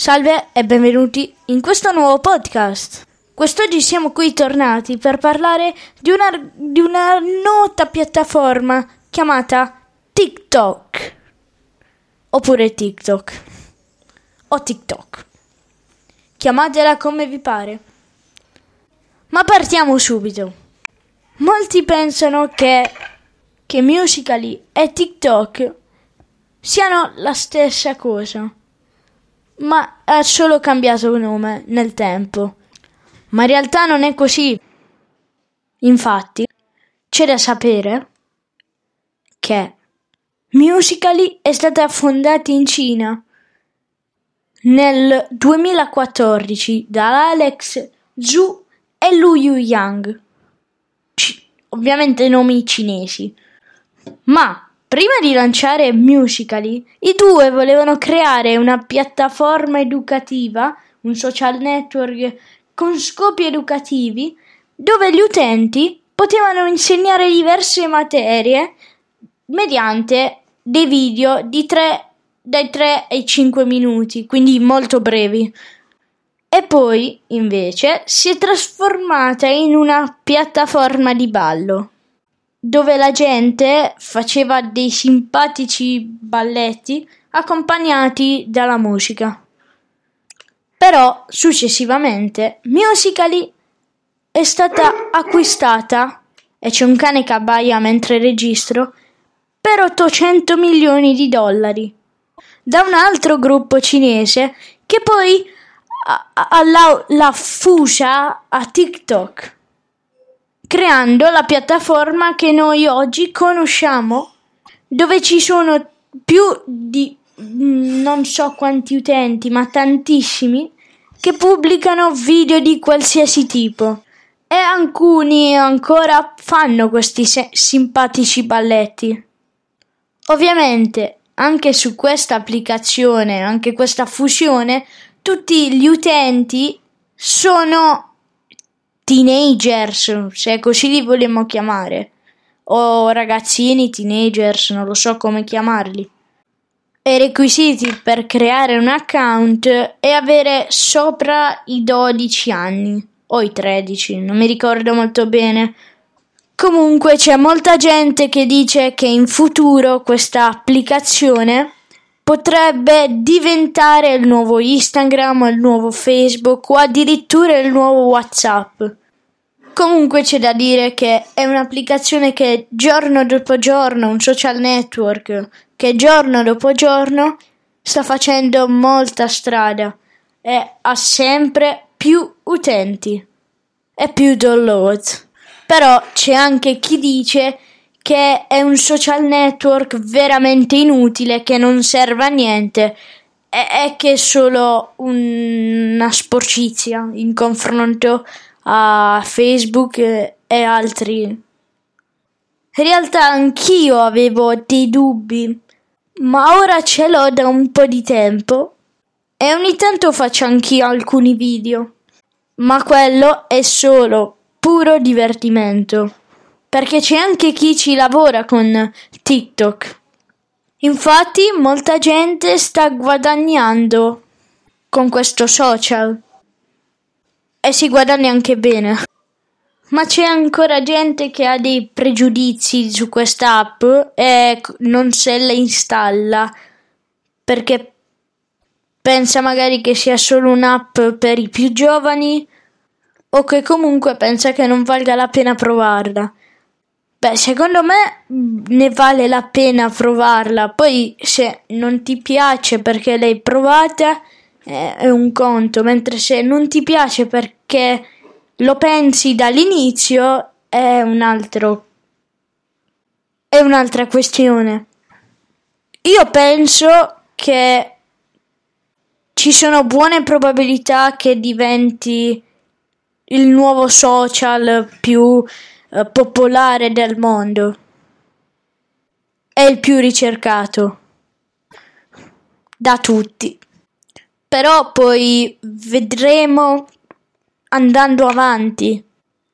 Salve e benvenuti in questo nuovo podcast. Quest'oggi siamo qui tornati per parlare di una nota piattaforma chiamata TikTok. Oppure TikTok. O TikTok. Chiamatela come vi pare. Ma partiamo subito. Molti pensano che Musical.ly e TikTok siano la stessa cosa, ma ha solo cambiato nome nel tempo. Ma in realtà non è così. Infatti, c'è da sapere che Musical.ly è stata fondata in Cina nel 2014 da Alex Zhu e Lu Yu Yang. Ovviamente nomi cinesi. Ma prima di lanciare Musical.ly, i due volevano creare una piattaforma educativa, un social network con scopi educativi, dove gli utenti potevano insegnare diverse materie mediante dei video dai 3 ai 5 minuti, quindi molto brevi. E poi, invece, si è trasformata in una piattaforma di ballo, dove la gente faceva dei simpatici balletti accompagnati dalla musica. Però successivamente Musical.ly è stata acquistata, e c'è un cane che abbaia mentre registro, per 800 milioni di dollari da un altro gruppo cinese che poi l'ha fusa a TikTok, creando la piattaforma che noi oggi conosciamo, dove ci sono più di non so quanti utenti, ma tantissimi, che pubblicano video di qualsiasi tipo, e alcuni ancora fanno questi simpatici balletti. Ovviamente anche su questa applicazione, anche questa fusione, tutti gli utenti sono teenagers, se così li vogliamo chiamare, o ragazzini teenagers, non lo so come chiamarli. E i requisiti per creare un account è avere sopra i 12 anni o i 13, non mi ricordo molto bene. Comunque c'è molta gente che dice che in futuro questa applicazione potrebbe diventare il nuovo Instagram, il nuovo Facebook o addirittura il nuovo WhatsApp. Comunque c'è da dire che è un'applicazione che giorno dopo giorno, un social network che giorno dopo giorno sta facendo molta strada e ha sempre più utenti e più download. Però c'è anche chi dice che è un social network veramente inutile, che non serve a niente, è che è solo una sporcizia in confronto a Facebook e altri. In realtà anch'io avevo dei dubbi, ma ora ce l'ho da un po' di tempo e ogni tanto faccio anch'io alcuni video, ma quello è solo puro divertimento. Perché c'è anche chi ci lavora con TikTok. Infatti molta gente sta guadagnando con questo social. E si guadagna anche bene. Ma c'è ancora gente che ha dei pregiudizi su questa app e non se la installa, perché pensa magari che sia solo un'app per i più giovani, o che comunque pensa che non valga la pena provarla. Beh, secondo me ne vale la pena provarla, poi se non ti piace perché l'hai provata è un conto, mentre se non ti piace perché lo pensi dall'inizio è un'altra questione. Io penso che ci sono buone probabilità che diventi il nuovo social più popolare del mondo è il più ricercato da tutti, però poi vedremo andando avanti.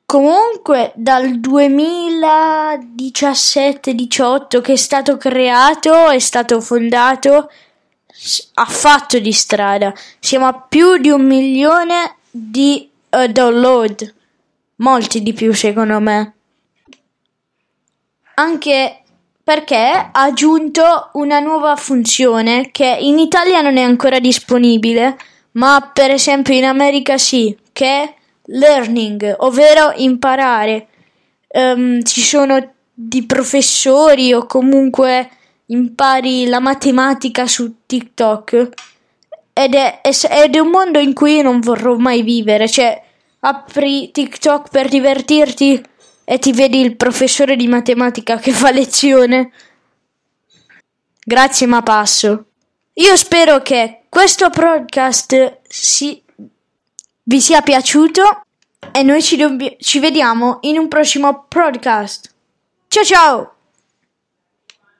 Comunque dal 2017-18 che è stato creato, è stato fondato, affatto di strada. Siamo a più di 1 milione di download, molti di più secondo me, anche perché ha aggiunto una nuova funzione che in Italia non è ancora disponibile, ma per esempio in America sì, che è learning, ovvero imparare. Ci sono di professori o comunque impari la matematica su TikTok, ed è un mondo in cui io non vorrò mai vivere. Cioè, apri TikTok per divertirti e ti vedi il professore di matematica che fa lezione. Grazie, ma passo. Io spero che questo podcast vi sia piaciuto e noi ci vediamo in un prossimo podcast. Ciao ciao!